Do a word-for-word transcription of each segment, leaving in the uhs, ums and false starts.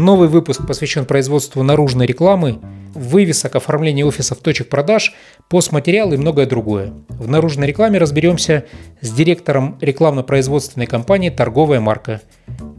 Новый выпуск посвящен производству наружной рекламы, вывесок, оформлению офисов, точек продаж, постматериалы и многое другое. В наружной рекламе разберемся с директором рекламно-производственной компании «Торговая марка»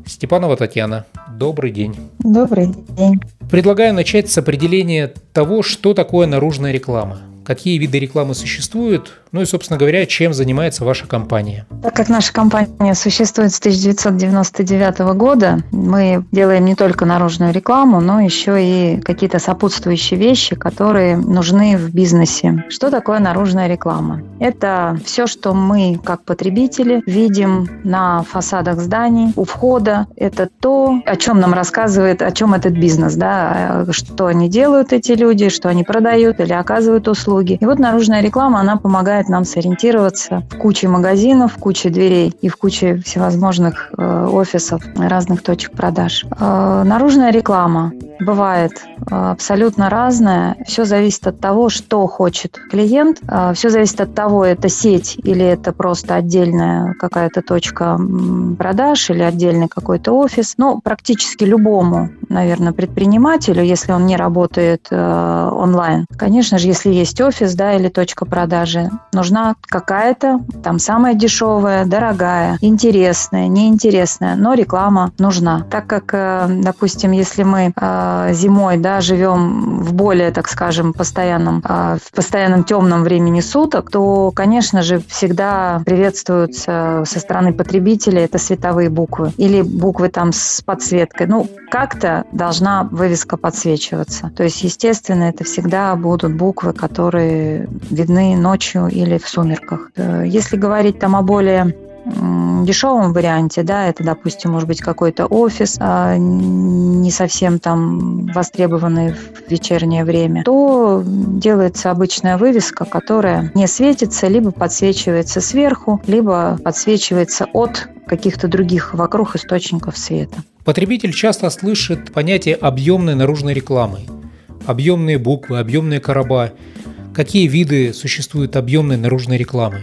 Степанова Татьяна. Добрый день. Добрый день. Предлагаю начать с определения того, что такое наружная реклама. Какие виды рекламы существуют, ну и, собственно говоря, чем занимается ваша компания? Так как наша компания существует с тысяча девятьсот девяносто девятого года, мы делаем не только наружную рекламу, но еще и какие-то сопутствующие вещи, которые нужны в бизнесе. Что такое наружная реклама? Это все, что мы, как потребители, видим на фасадах зданий, у входа. Это то, о чем нам рассказывает, о чем этот бизнес, да, что они делают, эти люди, что они продают или оказывают услуги. И вот наружная реклама, она помогает нам сориентироваться в куче магазинов, в куче дверей и в куче всевозможных э, офисов, разных точек продаж. Э, наружная реклама бывает э, абсолютно разная. Все зависит от того, что хочет клиент. Э, все зависит от того, это сеть или это просто отдельная какая-то точка продаж или отдельный какой-то офис. Но практически любому, наверное, предпринимателю, если он не работает э, онлайн, конечно же, если есть офис, да, или точка продажи, нужна какая-то, там, самая дешевая, дорогая, интересная, неинтересная, но реклама нужна. Так как, допустим, если мы зимой, да, живем в более, так скажем, постоянном, в постоянном темном времени суток, то, конечно же, всегда приветствуются со стороны потребителей это световые буквы или буквы там с подсветкой. Ну, как-то должна вывеска подсвечиваться. То есть, естественно, это всегда будут буквы, которые видны ночью или в сумерках. Если говорить там о более дешевом варианте, да, это, допустим, может быть какой-то офис, а не совсем там востребованный в вечернее время, то делается обычная вывеска, которая не светится, либо подсвечивается сверху, либо подсвечивается от каких-то других вокруг источников света. Потребитель часто слышит понятие объемной наружной рекламы. Объемные буквы, объемные короба. Какие виды существуют объемной наружной рекламы?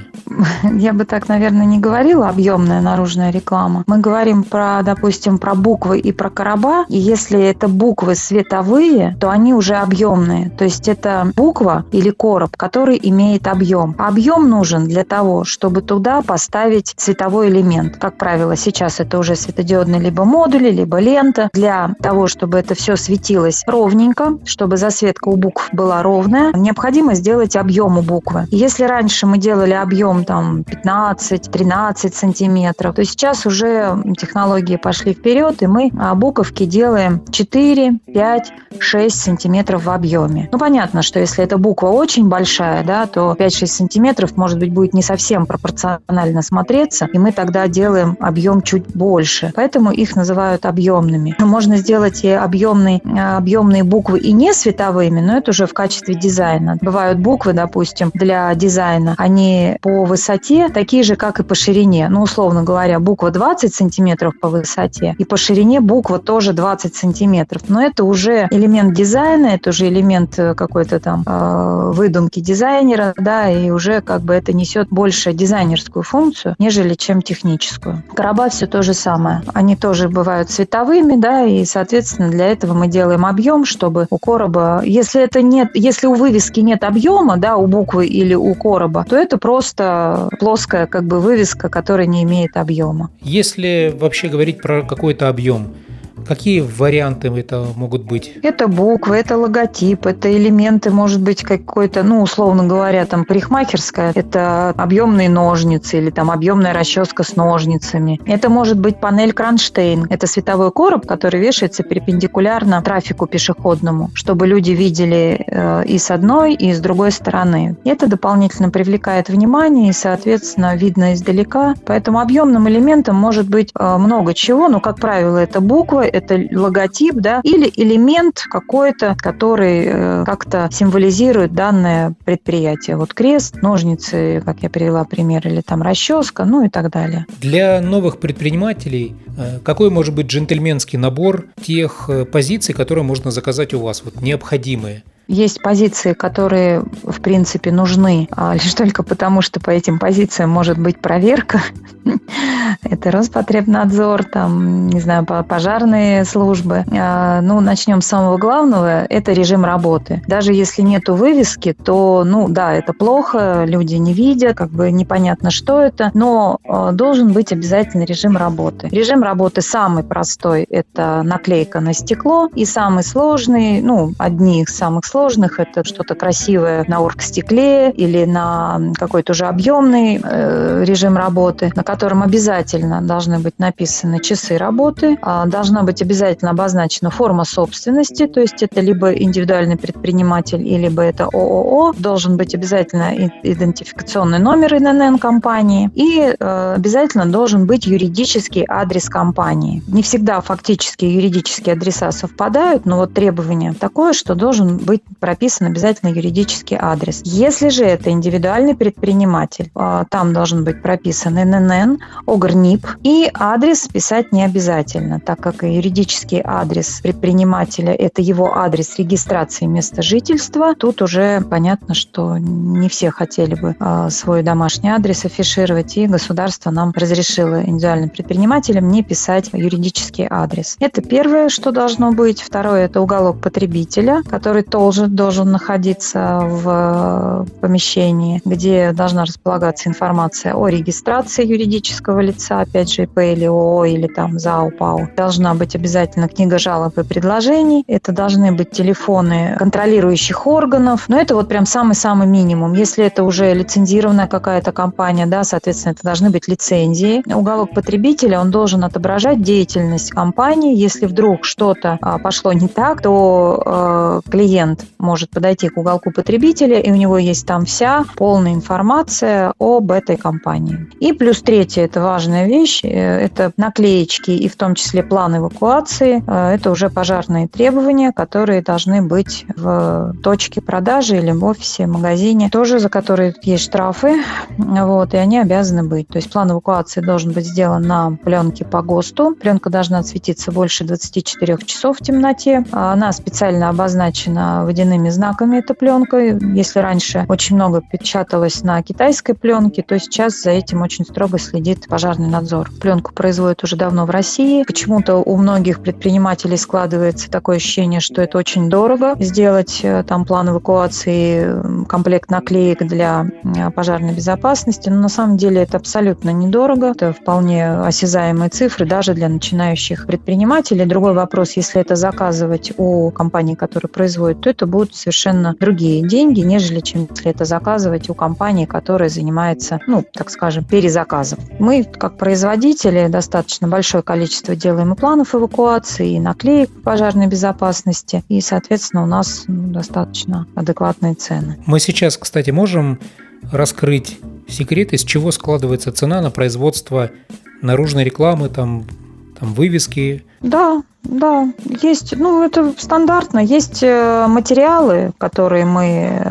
Я бы так, наверное, не говорила объемная наружная реклама. Мы говорим про, допустим, про буквы и про короба. И если это буквы световые, то они уже объемные. То есть это буква или короб, который имеет объем. Объем нужен для того, чтобы туда поставить световой элемент. Как правило, сейчас это уже светодиодные либо модули, либо лента. Для того, чтобы это все светилось ровненько, чтобы засветка у букв была ровная, необходимо сделать объем у буквы. Если раньше мы делали объем там пятнадцать-тринадцать сантиметров, то сейчас уже технологии пошли вперед, и мы буковки делаем четыре, пять, шесть сантиметров в объеме. Ну, понятно, что если эта буква очень большая, да, то пять-шесть сантиметров, может быть, будет не совсем пропорционально смотреться, и мы тогда делаем объем чуть больше. Поэтому их называют объемными. Можно сделать и объемные, объемные буквы и не световыми, но это уже в качестве дизайна. Бывают буквы, допустим, для дизайна, они по высоте такие же, как и по ширине. Ну, условно говоря, буква двадцать сантиметров по высоте, и по ширине буква тоже двадцать сантиметров. Но это уже элемент дизайна, это уже элемент какой-то там э, выдумки дизайнера, да, и уже как бы это несет больше дизайнерскую функцию, нежели чем техническую. Короба все то же самое. Они тоже бывают цветовыми, да, и, соответственно, для этого мы делаем объем, чтобы у короба, если это нет, если у вывески нет объема, объема, да, у буквы или у короба, то это просто плоская как бы вывеска, которая не имеет объема. Если вообще говорить про какой-то объем, какие варианты это могут быть? Это буквы, это логотип, это элементы, может быть, какой-то, ну, условно говоря, там, парикмахерская, это объемные ножницы или там объемная расческа с ножницами. Это может быть панель кронштейн, это световой короб, который вешается перпендикулярно трафику пешеходному, чтобы люди видели э, и с одной, и с другой стороны. Это дополнительно привлекает внимание и, соответственно, видно издалека. Поэтому объемным элементом может быть э, много чего, но, как правило, это буквы, это логотип, да, или элемент какой-то, который э, как-то символизирует данное предприятие. Вот крест, ножницы, как я привела пример, или там расческа, ну и так далее. Для новых предпринимателей э, какой может быть джентльменский набор тех позиций, которые можно заказать у вас, вот необходимые? Есть позиции, которые, в принципе, нужны лишь только потому, что по этим позициям может быть проверка. Это Роспотребнадзор, там, не знаю, пожарные службы. Ну, начнем с самого главного. Это режим работы. Даже если нету вывески, то, ну, да, это плохо, люди не видят, как бы непонятно, что это, но должен быть обязательно режим работы. Режим работы самый простой – это наклейка на стекло, и самый сложный, ну, одни из самых сложных – это что-то красивое на оргстекле или на какой-то уже объемный э, режим работы, на котором обязательно должны быть написаны часы работы, э, должна быть обязательно обозначена форма собственности, то есть это либо индивидуальный предприниматель, либо это ООО, должен быть обязательно идентификационный номер ИНН компании и э, обязательно должен быть юридический адрес компании. Не всегда фактически юридические адреса совпадают, но вот требование такое, что должен быть прописан обязательно юридический адрес. Если же это индивидуальный предприниматель, э, там должен быть прописан ИНН, ОГРНИП, и адрес писать не обязательно, так как юридический адрес предпринимателя – это его адрес регистрации места жительства. Тут уже понятно, что не все хотели бы э, свой домашний адрес афишировать, и государство нам разрешило индивидуальным предпринимателям не писать юридический адрес. Это первое, что должно быть. Второе – это уголок потребителя, который тоже должен находиться в помещении, где должна располагаться информация о регистрации юридического лица, опять же ИП или ООО, или там ЗАО, ПАО. Должна быть обязательно книга жалоб и предложений. Это должны быть телефоны контролирующих органов. Но это вот прям самый-самый минимум. Если это уже лицензированная какая-то компания, да, соответственно, это должны быть лицензии. Уголок потребителя, он должен отображать деятельность компании. Если вдруг что-то пошло не так, то э, клиент может подойти к уголку потребителя, и у него есть там вся полная информация об этой компании. И плюс третье, это важная вещь, э, это наклеечки и в том числе план эвакуации. Э, это уже пожарные требования, которые должны быть в точке продажи или в офисе, в магазине, тоже за которые есть штрафы, вот, и они обязаны быть. То есть план эвакуации должен быть сделан на пленке по ГОСТу. Пленка должна светиться больше двадцати четырёх часов в темноте. Она специально обозначена водяными знаками, эта пленка. Если раньше очень много печаталось на китайской пленке, то сейчас за этим очень строго следит пожарный надзор. Пленку производят уже давно в России. Почему-то у многих предпринимателей складывается такое ощущение, что это очень дорого сделать там план эвакуации, комплект наклеек для пожарной безопасности. Но на самом деле это абсолютно недорого. Это вполне осязаемые цифры даже для начинающих предпринимателей. Другой вопрос, если это заказывать у компании, которая производит, то это будут совершенно другие деньги, нежели чем если это заказывать у компании, которая занимается, ну, так скажем, перезаказом. Мы, как производители, достаточно большое количество делаем и планов эвакуации, и наклеек пожарной безопасности, и, соответственно, у нас ну, достаточно адекватные цены. Мы сейчас, кстати, можем раскрыть секрет, из чего складывается цена на производство наружной рекламы, там, там вывески? Да. Да, есть, ну это стандартно, есть материалы, которые мы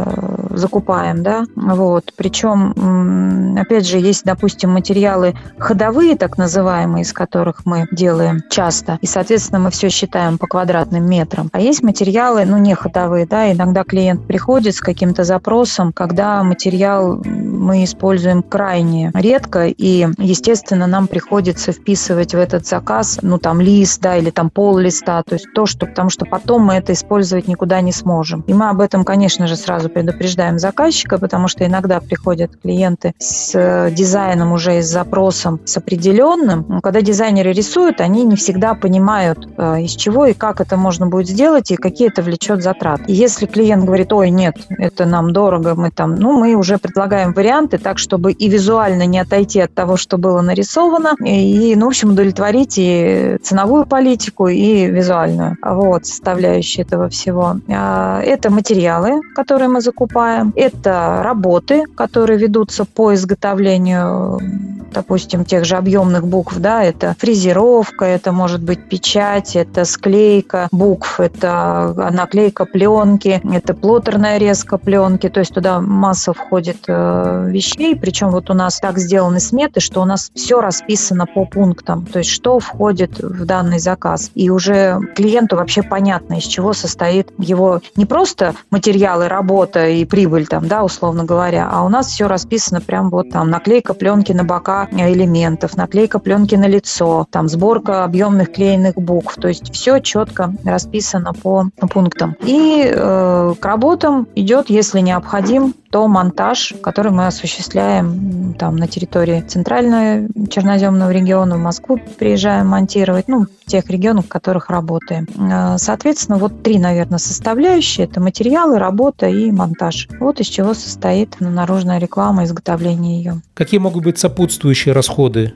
закупаем, да, вот, причем, опять же, есть, допустим, материалы ходовые, так называемые, из которых мы делаем часто, и, соответственно, мы все считаем по квадратным метрам, а есть материалы, ну, не ходовые, да, иногда клиент приходит с каким-то запросом, когда материал мы используем крайне редко, и, естественно, нам приходится вписывать в этот заказ, ну, там, лист, да, или там пол листа, то есть то, что, потому что потом мы это использовать никуда не сможем. И мы об этом, конечно же, сразу предупреждаем заказчика, потому что иногда приходят клиенты с дизайном уже и с запросом с определенным. Но когда дизайнеры рисуют, они не всегда понимают, из чего и как это можно будет сделать, и какие это влечет затраты. И если клиент говорит, ой, нет, это нам дорого, мы там, ну, мы уже предлагаем варианты так, чтобы и визуально не отойти от того, что было нарисовано, и, ну, в общем, удовлетворить и ценовую политику, и визуальную, вот, составляющую этого всего. Это материалы, которые мы закупаем, это работы, которые ведутся по изготовлению допустим, тех же объемных букв, да, это фрезеровка, это может быть печать, это склейка букв, это наклейка пленки, это плоттерная резка пленки, то есть туда масса входит э, вещей, причем вот у нас так сделаны сметы, что у нас все расписано по пунктам, то есть что входит в данный заказ. И уже клиенту вообще понятно, из чего состоит его не просто материалы, работа и прибыль, там, да, условно говоря, а у нас все расписано прям вот там наклейка пленки на бока элементов, наклейка пленки на лицо, там сборка объемных клеенных букв, то есть все четко расписано по пунктам. И э, к работам идет, если необходим, то монтаж, который мы осуществляем там на территории центрального черноземного региона, в Москву приезжаем монтировать, ну, в тех регионах, в которых работаем. Соответственно, вот три, наверное, составляющие – это материалы, работа и монтаж. Вот из чего состоит наружная реклама, изготовление ее. Какие могут быть сопутствующие расходы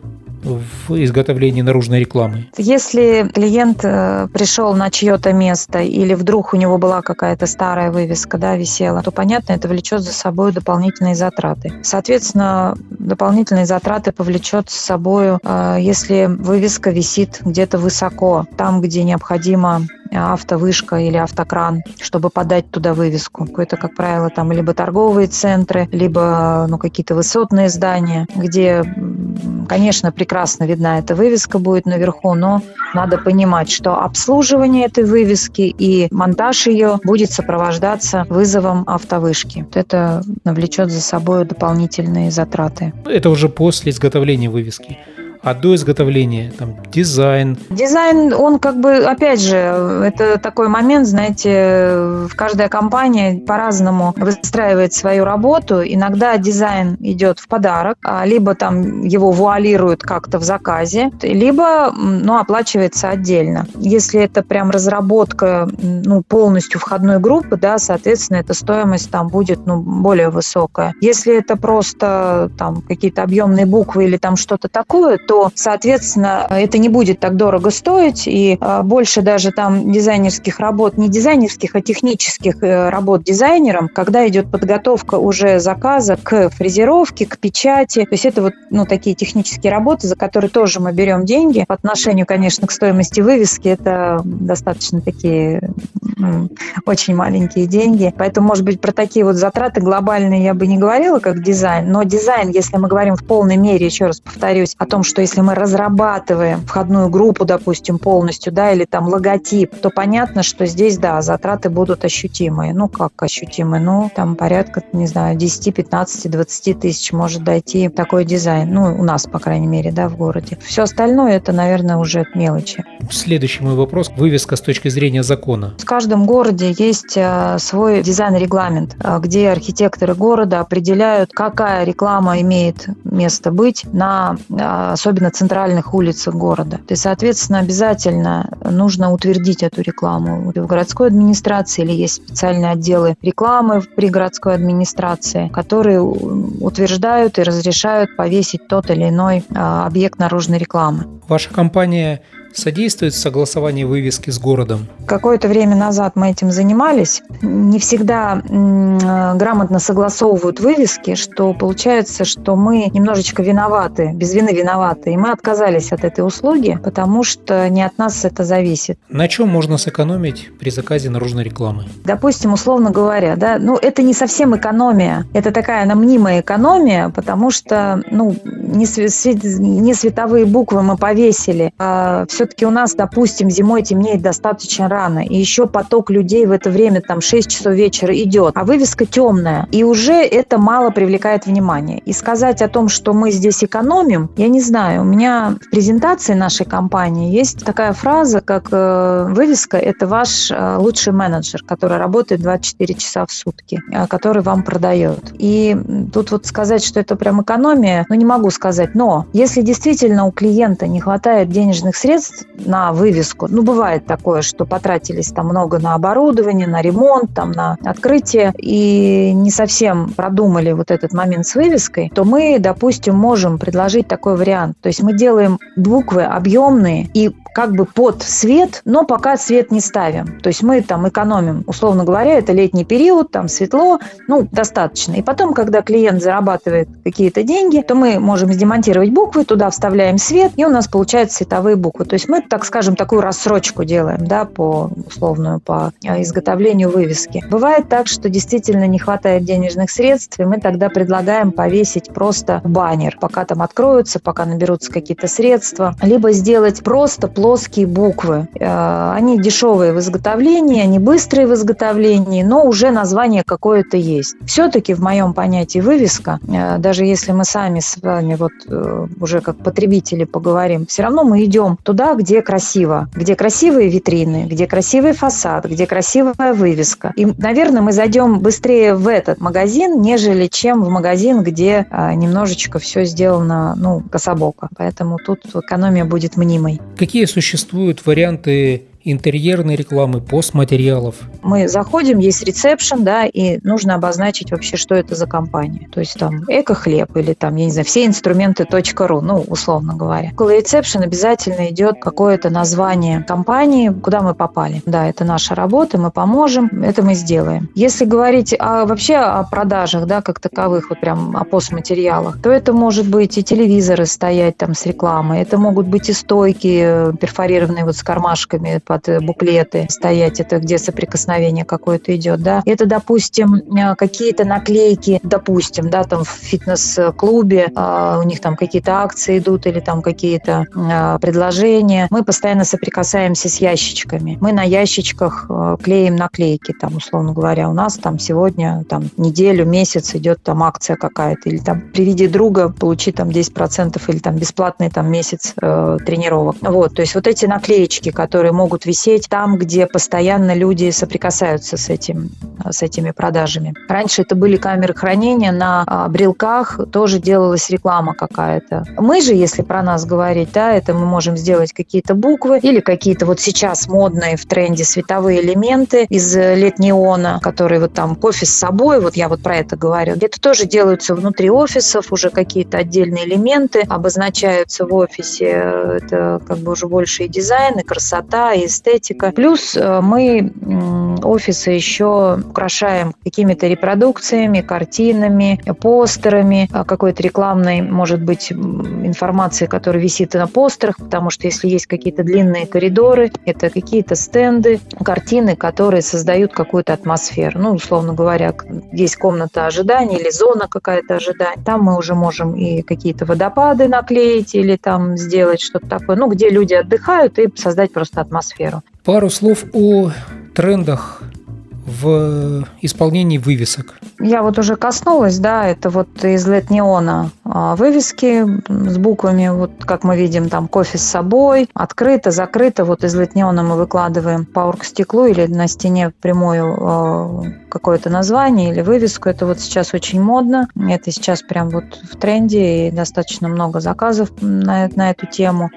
в изготовлении наружной рекламы? Если клиент пришел на чье-то место или вдруг у него была какая-то старая вывеска, да, висела, то, понятно, это влечет за собой дополнительные затраты. Соответственно, дополнительные затраты повлечет с собой, если вывеска висит где-то высоко, там, где необходимо автовышка или автокран, чтобы подать туда вывеску. Это, как правило, там либо торговые центры, либо ну, какие-то высотные здания, где, конечно, прекрасно видна эта вывеска будет наверху, но надо понимать, что обслуживание этой вывески и монтаж ее будет сопровождаться вызовом автовышки. Это навлечет за собой дополнительные затраты. Это уже после изготовления вывески. А до изготовления, там, дизайн? Дизайн, он как бы, опять же, это такой момент, знаете, каждая компания по-разному выстраивает свою работу. Иногда дизайн идет в подарок, либо там его вуалируют как-то в заказе, либо, ну, оплачивается отдельно. Если это прям разработка, ну, полностью входной группы, да, соответственно, эта стоимость там будет, ну, более высокая. Если это просто, там, какие-то объемные буквы или там что-то такое, то, соответственно, это не будет так дорого стоить, и больше даже там дизайнерских работ, не дизайнерских, а технических работ дизайнером, когда идет подготовка уже заказа к фрезеровке, к печати. То есть это вот, ну, такие технические работы, за которые тоже мы берем деньги. По отношению, конечно, к стоимости вывески это достаточно такие очень маленькие деньги. Поэтому, может быть, про такие вот затраты глобальные я бы не говорила, как дизайн, но дизайн, если мы говорим в полной мере, еще раз повторюсь, о том, что если мы разрабатываем входную группу, допустим, полностью, да, или там логотип, то понятно, что здесь, да, затраты будут ощутимые. Ну, как ощутимые? Ну, там порядка, не знаю, десять, пятнадцать, двадцать тысяч может дойти такой дизайн. Ну, у нас, по крайней мере, да, в городе. Все остальное, это, наверное, уже мелочи. Следующий мой вопрос. Вывеска с точки зрения закона. В каждом городе есть свой дизайн-регламент, где архитекторы города определяют, какая реклама имеет место быть на особенно центральных улицах города. То есть, соответственно, обязательно нужно утвердить эту рекламу в городской администрации, или есть специальные отделы рекламы при городской администрации, которые утверждают и разрешают повесить тот или иной объект наружной рекламы. Ваша компания содействует согласованию вывески с городом? Какое-то время назад мы этим занимались. Не всегда грамотно согласовывают вывески, что получается, что мы немножечко виноваты, без вины виноваты. И мы отказались от этой услуги, потому что не от нас это зависит. На чем можно сэкономить при заказе наружной рекламы? Допустим, условно говоря, да, ну это не совсем экономия. Это такая она мнимая экономия, потому что ну, не, све- не световые буквы мы повесили, а все все-таки у нас, допустим, зимой темнеет достаточно рано, и еще поток людей в это время, там, шесть часов вечера идет, а вывеска темная, и уже это мало привлекает внимание. И сказать о том, что мы здесь экономим, я не знаю. У меня в презентации нашей компании есть такая фраза, как э, вывеска – это ваш э, лучший менеджер, который работает двадцать четыре часа в сутки, э, который вам продает. И тут вот сказать, что это прям экономия, ну, не могу сказать, но если действительно у клиента не хватает денежных средств на вывеску. Ну, бывает такое, что потратились там много на оборудование, на ремонт, там, на открытие, и не совсем продумали вот этот момент с вывеской, то мы, допустим, можем предложить такой вариант. То есть мы делаем буквы объемные и как бы под свет, но пока свет не ставим. То есть мы там экономим, условно говоря, это летний период, там светло, ну, достаточно. И потом, когда клиент зарабатывает какие-то деньги, то мы можем демонтировать буквы, туда вставляем свет, и у нас получаются световые буквы. То есть мы, так скажем, такую рассрочку делаем, да, по условную, по изготовлению вывески. Бывает так, что действительно не хватает денежных средств, и мы тогда предлагаем повесить просто баннер, пока там откроются, пока наберутся какие-то средства, либо сделать просто плоские буквы. Они дешевые в изготовлении, они быстрые в изготовлении, но уже название какое-то есть. Все-таки в моем понятии вывеска, даже если мы сами с вами вот уже как потребители поговорим, все равно мы идем туда, где красиво, где красивые витрины, где красивый фасад, где красивая вывеска. И, наверное, мы зайдем быстрее в этот магазин, нежели чем в магазин, где немножечко все сделано, ну, кособоко. Поэтому тут экономия будет мнимой. Какие существуют варианты интерьерной рекламы, постматериалов? Мы заходим, есть ресепшн, да, и нужно обозначить вообще, что это за компания. То есть там Экохлеб или там, я не знаю, все инструменты точка ру, ну, условно говоря. Около ресепшн обязательно идет какое-то название компании, куда мы попали. Да, это наша работа, мы поможем, это мы сделаем. Если говорить о, вообще о продажах, да, как таковых, вот прям о постматериалах, то это может быть и телевизоры стоять там с рекламой, это могут быть и стойки, перфорированные вот с кармашками, под буклеты стоять, это где соприкосновение какое-то идет, да. Это, допустим, какие-то наклейки, допустим, да, там в фитнес-клубе, э, у них там какие-то акции идут или там какие-то э, предложения. Мы постоянно соприкасаемся с ящичками. Мы на ящичках э, клеим наклейки, там, условно говоря, у нас там сегодня, там, неделю, месяц идет там акция какая-то, или там приведи друга, получи там десять процентов или там бесплатный там месяц э, тренировок. Вот, то есть вот эти наклеечки, которые могут висеть там, где постоянно люди соприкасаются с, этим, с этими продажами. Раньше это были камеры хранения, на брелках тоже делалась реклама какая-то. Мы же, если про нас говорить, да, это мы можем сделать какие-то буквы или какие-то вот сейчас модные в тренде световые элементы из лед-неона, которые вот там кофе с собой, вот я вот про это говорю. Это тоже делаются внутри офисов, уже какие-то отдельные элементы обозначаются в офисе. Это как бы уже больше и дизайн, и красота, и эстетика. Плюс мы офисы еще украшаем какими-то репродукциями, картинами, постерами, какой-то рекламной, может быть, информации, которая висит на постерах, потому что если есть какие-то длинные коридоры, это какие-то стенды, картины, которые создают какую-то атмосферу. Ну, условно говоря, есть комната ожиданий или зона какая-то ожиданий. Там мы уже можем и какие-то водопады наклеить или там сделать что-то такое, ну, где люди отдыхают, и создать просто атмосферу. Пару слов о трендах в исполнении вывесок. Я вот уже коснулась, да, это вот из лед-неона вывески с буквами, вот как мы видим, там кофе с собой, открыто, закрыто, вот из лед-неона мы выкладываем по оргстеклу или на стене прямую какое-то название или вывеску, это вот сейчас очень модно, это сейчас прям вот в тренде и достаточно много заказов на, на эту тему.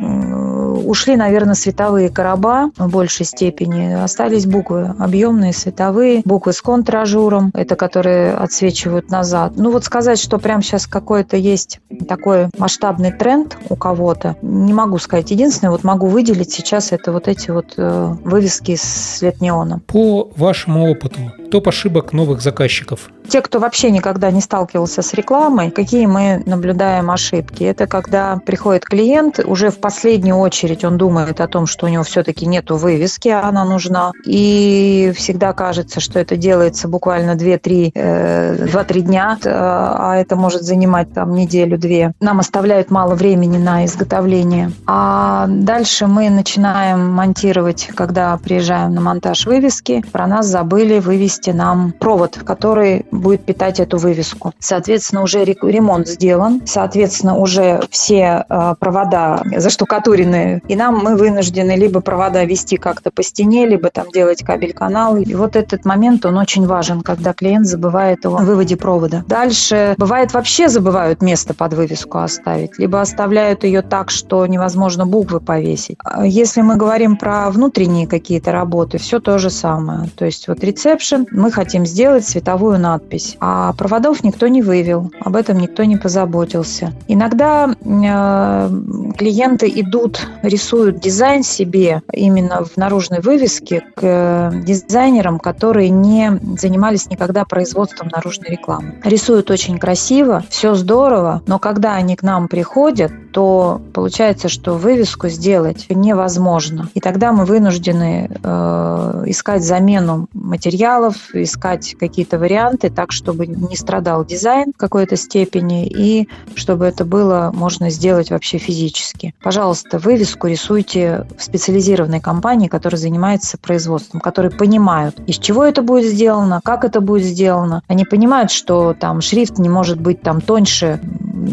Ушли, наверное, световые короба в большей степени, остались буквы объемные, световые, буквы с контражуром, это которые отсвечивают назад. Ну вот сказать, что прямо сейчас какой-то есть такой масштабный тренд у кого-то, не могу сказать. Единственное, вот могу выделить сейчас, это вот эти вот э, вывески с лед-неоном. По вашему опыту, топ ошибок новых заказчиков? Те, кто вообще никогда не сталкивался с рекламой, какие мы наблюдаем ошибки? Это когда приходит клиент, уже в последнюю очередь он думает о том, что у него все-таки нету вывески, а она нужна. И всегда кажется, что это делается буквально два-три дня, а это может занимать там неделю-две. Нам оставляют мало времени на изготовление. А дальше мы начинаем монтировать, когда приезжаем на монтаж вывески. Про нас забыли вывести нам провод, который будет питать эту вывеску. Соответственно, уже ремонт сделан, соответственно, уже все провода заштукатурены, и нам мы вынуждены либо провода вести как-то по стене, либо там делать кабель-канал. И вот этот момент, он очень важен, когда клиент забывает о выводе провода. Дальше, бывает, вообще забывают место под вывеску оставить, либо оставляют ее так, что невозможно буквы повесить. Если мы говорим про внутренние какие-то работы, все то же самое. То есть вот ресепшн, мы хотим сделать световую надпись, а проводов никто не вывел, об этом никто не позаботился. Иногда э, клиенты идут рисуют дизайн себе именно в наружной вывеске к дизайнерам, которые не занимались никогда производством наружной рекламы. Рисуют очень красиво, все здорово, но когда они к нам приходят, то получается, что вывеску сделать невозможно. И тогда мы вынуждены э, искать замену материалов, искать какие-то варианты так, чтобы не страдал дизайн в какой-то степени и чтобы это было можно сделать вообще физически. Пожалуйста, вывеску рисуйте в специализированной компании, которая занимается производством, которые понимают, из чего это будет сделано, как это будет сделано. Они понимают, что там шрифт не может быть там тоньше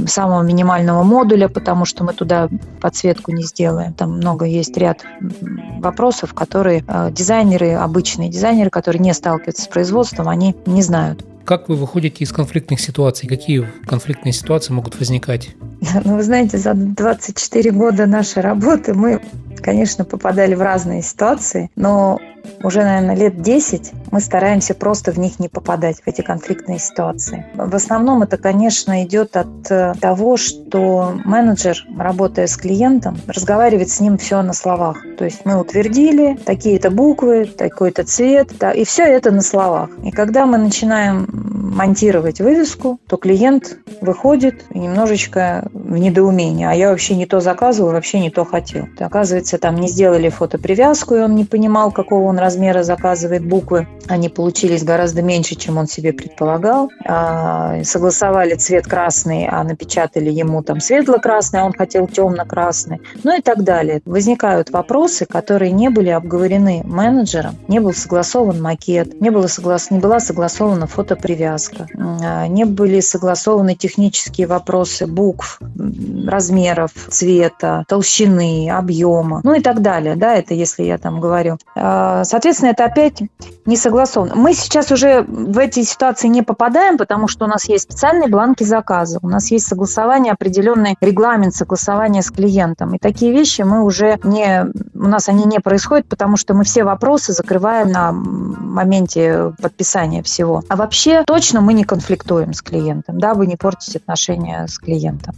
самого минимального модуля, потому что мы туда подсветку не сделаем. Там много есть ряд вопросов, которые дизайнеры, обычные дизайнеры, которые не сталкиваются с производством, они не знают. Как вы выходите из конфликтных ситуаций? Какие конфликтные ситуации могут возникать? Ну, вы знаете, за двадцать четыре года нашей работы мы, конечно, попадали в разные ситуации, но уже, наверное, лет десять мы стараемся просто в них не попадать, в эти конфликтные ситуации. В основном это, конечно, идет от того, что менеджер, работая с клиентом, разговаривает с ним все на словах. То есть мы утвердили такие-то буквы, такой-то цвет, да, и все это на словах. И когда мы начинаем монтировать вывеску, то клиент выходит немножечко в недоумении. А я вообще не то заказывал, вообще не то хотел. Оказывается, там не сделали фотопривязку, и он не понимал, какого он размера заказывает буквы. Они получились гораздо меньше, чем он себе предполагал. Согласовали цвет красный, а напечатали ему там светло-красный, а он хотел темно-красный. Ну и так далее. Возникают вопросы, которые не были обговорены менеджером. Не был согласован макет, не было соглас... не была согласована фотопривязка, не были согласованы технические вопросы букв, размеров, цвета, толщины, объема, ну и так далее. Да, это если я там говорю. Соответственно, это опять не согласовано. Мы сейчас уже в эти ситуации не попадаем, потому что у нас есть специальные бланки заказа, у нас есть согласование, определенный регламент согласования с клиентом. И такие вещи мы уже не... У нас они не происходят, потому что мы все вопросы закрываем на моменте подписания всего. А вообще точно мы не конфликтуем с клиентом, дабы не портить отношения с клиентом.